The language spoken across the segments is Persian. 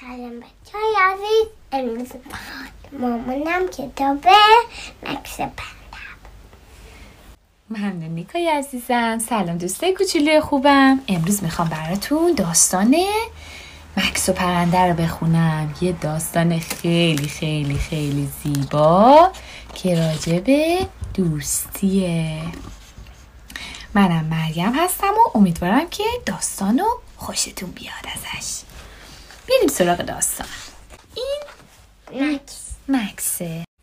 سلام بچه های عزیز، امروز مامانم کتاب مکس پندب. ممنون نیکای عزیزم. سلام دوستای کوچولوی خوبم. امروز میخوام براتون داستان مکس و پرنده رو بخونم، یه داستان خیلی خیلی خیلی زیبا که راجع به دوستیه. منم مریم هستم و امیدوارم که داستانو خوشتون بیاد ازش. بریم سراغ داستان. این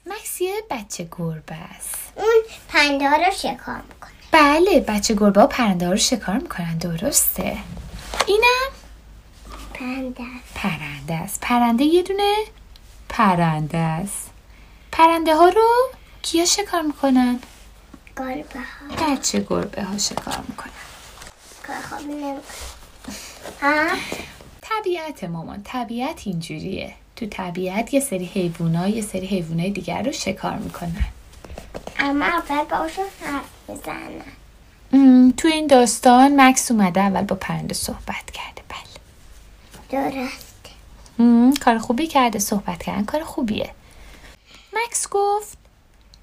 مکس یه بچه گربه است. اون پرنده ها رو شکار میکنه. بله، بچه گربه ها پرنده ها رو شکار میکنن، درسته. اینم پرنده است. پرنده یه دونه پرنده است. پرنده ها رو کیا شکار میکنن؟ گربه ها. بچه گربه ها شکار میکنن. کار خوب نمیکنه. طبیعت مامان، طبیعت اینجوریه. تو طبیعت یه سری حیوانای دیگر رو شکار میکنن، اما اول باشون حرف میزنن. تو این داستان مکس اومده اول با پرنده صحبت کرده. بله، درسته. کار خوبی کرده، صحبت کردن کار خوبیه. مکس گفت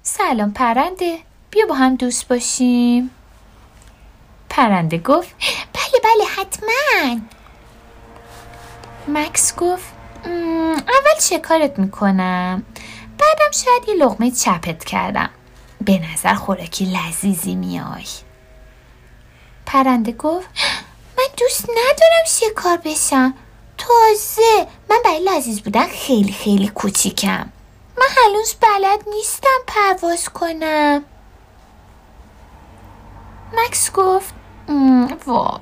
سلام پرنده، بیا با هم دوست باشیم. پرنده گفت بله حتما. مکس گفت اول شکارت میکنم، بعدم شاید یه لقمه چپت کردم، به نظر خوراکی لذیذی میای. پرنده گفت من دوست ندارم شکار بشم، تازه من برای لذیذ بودن خیلی خیلی کوچیکم، من هنوز بلد نیستم پرواز کنم. مکس گفت وای،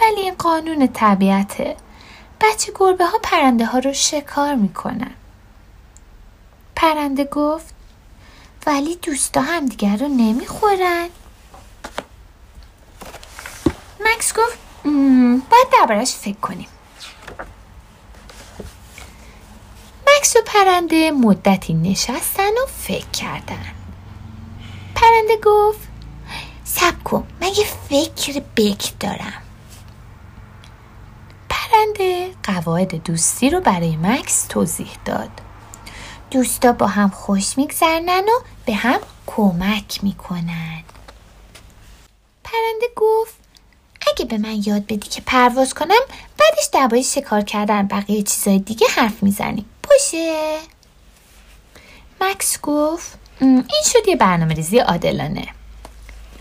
ولی این قانون طبیعته، بچه گربه ها پرنده ها رو شکار میکنن. پرنده گفت ولی دوستا هم دیگر رو نمیخورن. مکس گفت باید دربارش فکر کنیم. مکس و پرنده مدتی نشستن و فکر کردن. پرنده گفت صبر کن، من یه فکر بک دارم. پرنده قواعد دوستی رو برای مکس توضیح داد. دوستا با هم خوش میگذرنن و به هم کمک میکنن. پرنده گفت اگه به من یاد بدی که پرواز کنم، بعدش درباره شکار کردن بقیه چیزای دیگه حرف میزنیم، باشه؟ مکس گفت این شد یه برنامه‌ریزی عادلانه.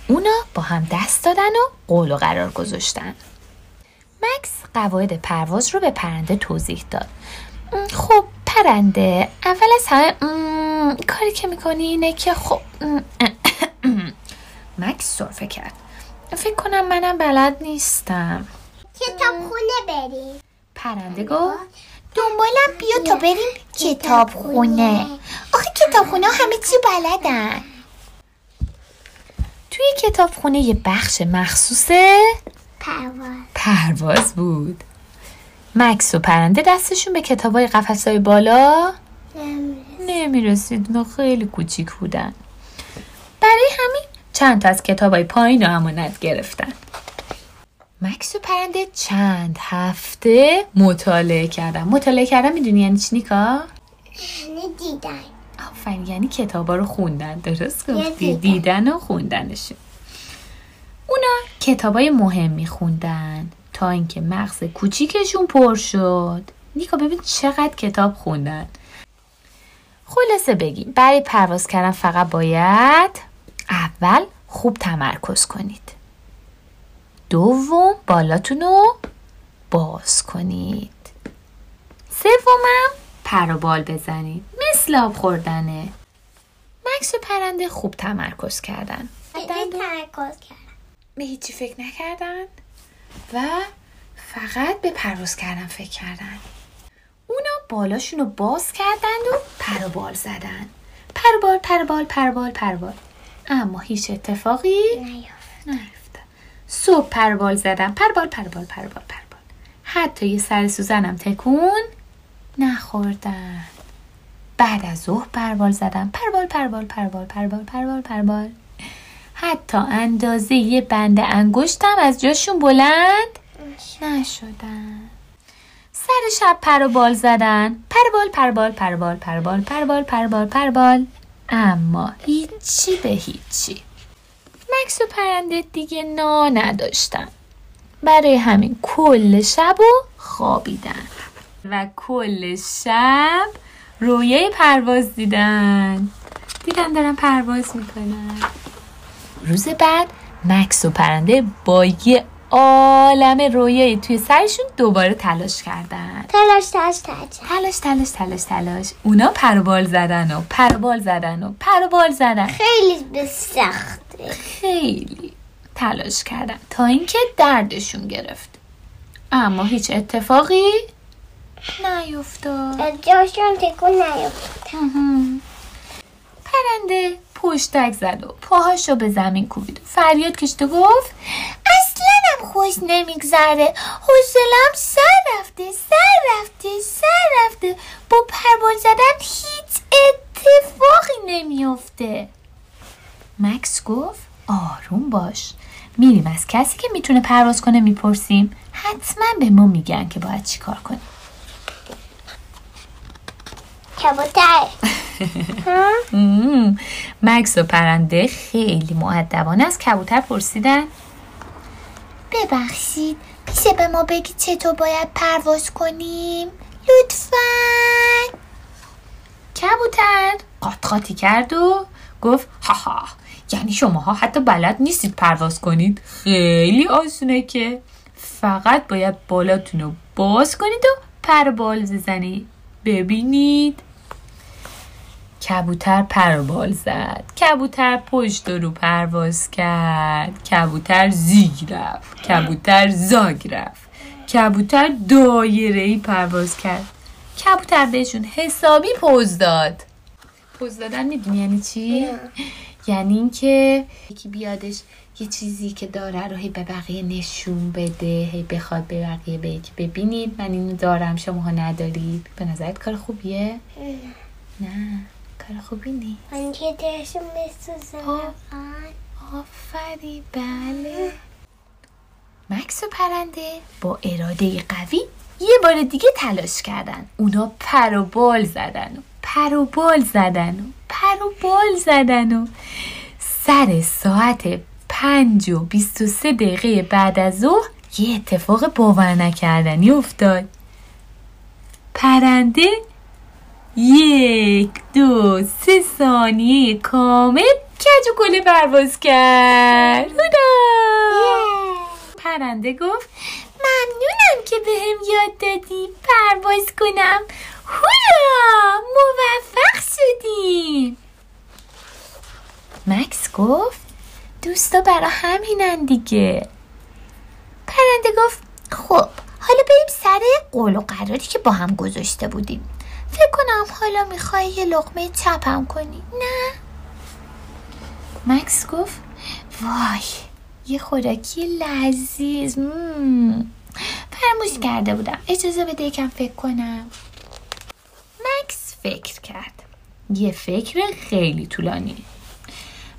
اونا با هم دست دادن و قول و قرار گذاشتن. مکس قواعد پرواز رو به پرنده توضیح داد. خب پرنده، اول از همه کاری که میکنی اینه که خب مکس سرفه کرد. فکر کنم منم بلد نیستم. کتاب خونه بریم. پرنده گفت دنبالم بیا تا بریم کتاب خونه. آخه کتاب خونه همه چی بلدن. توی کتاب خونه یه بخش مخصوصه پرواز بود. مکس و پرنده دستشون به کتابای قفسای بالا نمیرسید، نه خیلی کوچیک بودن. برای همین چند تا از کتابای پایین رو امانت گرفتن. مکس و پرنده چند هفته مطالعه کردن. میدونی یعنی چی نیکا؟ یعنی دیدن. آفرین، یعنی کتابا رو خوندن، درست گفتی، دیدن و خوندنشون. اونا کتابای مهم میخوندن تا اینکه مغز کوچیکشون پر شد. نیکا ببین چقدر کتاب خوندن. خلاصه بگیم برای پرواز کردن فقط باید اول خوب تمرکز کنید، دوم بالاتون رو باز کنید، سومم پر و بال بزنید، مثل آب خوردنه. مکس و پرنده خوب تمرکز کردن، به هیچی فکر نکردن و فقط به پرواز کردن فکر کردن. اونا بالاشون رو باز کردند و پر و بال زدن، پر و بال. اما هیچ اتفاقی نیفتاد. صبح پر و بال زدن، پر و بال. حتی یه سر سوزن هم تکون نخوردن. بعد از ظهر پر و بال زدن، پر و بال. حتی اندازه یه بند انگشتم از جاشون بلند نشدن. سر سر شب پر و بال زدن، پر بال، اما هیچی به هیچی. مکس و پرنده دیگه نا نداشتن، برای همین کل شب رو خوابیدن و کل شب رویه پرواز دیدن. دارن پرواز میکنن. روز بعد مکس و پرنده با یه عالم رویایی توی سرشون دوباره تلاش کردن. تلاش. اونا پروبال زدن. خیلی به سخته. خیلی تلاش کردن تا اینکه دردشون گرفت. اما هیچ اتفاقی نیفتاد. جاشون تکون نیفتاد. پرنده پشتک زد و پاهاشو به زمین کوبید و فریاد کشید و گفت اصلاً خوش نمیگذره، حوصله‌ام سر رفته. با پربال زدن هیچ اتفاقی نمیفته. مکس گفت آروم باش، میریم از کسی که میتونه پرواز کنه میپرسیم، حتما به ما میگن که باید چی کار کنیم. کبوتر. مکس و پرنده خیلی مؤدبانه از کبوتر پرسیدن ببخشید میشه به ما بگی چطور باید پرواز کنیم لطفاً؟ کبوتر قاطی کرد و گفت هاها، یعنی شماها حتی بلد نیستید پرواز کنید، خیلی آسونه که فقط باید بالاتون رو باز کنید و پربال بزنید ببینید. کبوتر پروبال زد، کبوتر پشت رو پرواز کرد، کبوتر زیگ رفت، کبوتر زاگ رفت، کبوتر دایره‌ای پرواز کرد. کبوتر بهشون حسابی پوز داد. پوز دادن میدونی یعنی چی؟ یعنی اینکه یکی بیادش یه چیزی که داره رو هی به بقیه نشون بده، هی بخواد به بقیه بگه ببینید من اینو دارم شماها ندارید. به نظرت کار خوبیه؟ نه کار خوبی نیست. من که دهشون بسوزنم. آفری بله. مکس و پرنده با اراده قوی یه بار دیگه تلاش کردن. اونا پر و بال زدن و سر ساعت 5:23 بعد از ظهر یه اتفاق باور نکردنی افتاد. پرنده 1-2-3 ثانیه کامل کج و کله پرواز کرد. پرنده گفت ممنونم که بهم یاد دادی پرواز کنم. هورا موفق شدیم. مکس گفت دوستا برا همینن دیگه. پرنده گفت خب حالا بریم سر قول و قراری که با هم گذاشته بودیم. فکر کنم حالا میخوای یه لقمه چپم کنی نه؟ مکس گفت وای یه خوراکی لذیذ فراموش کرده بودم، اجازه بده یکم فکر کنم. مکس فکر کرد، یه فکر خیلی طولانی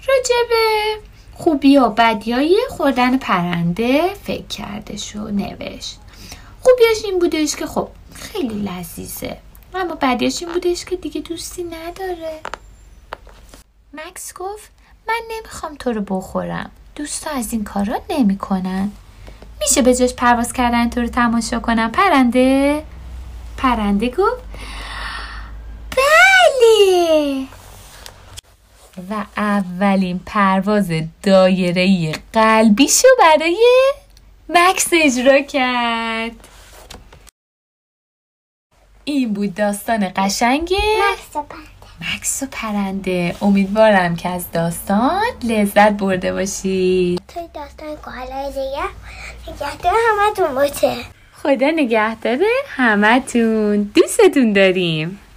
راجبه خوبی و بدیای خوردن پرنده فکر کردش و نوشت. خوبیش این بودش که خب خیلی لذیذه، اما بعدیش این بودش که دیگه دوستی نداره. مکس گفت من نمیخوام تو رو بخورم، دوستا از این کارا نمی کنن. میشه به جاش پرواز کردن تو رو تماشا کنم پرنده؟ پرنده گفت بله. و اولین پرواز دایره‌ای قلبیشو برای مکس اجرا کرد. این بود داستان قشنگ مکس و پرنده. امیدوارم که از داستان لذت برده باشید. توی داستان کالای دیگه نگهدار همتون باشه. خدا نگهداره همتون. دوستتون داریم.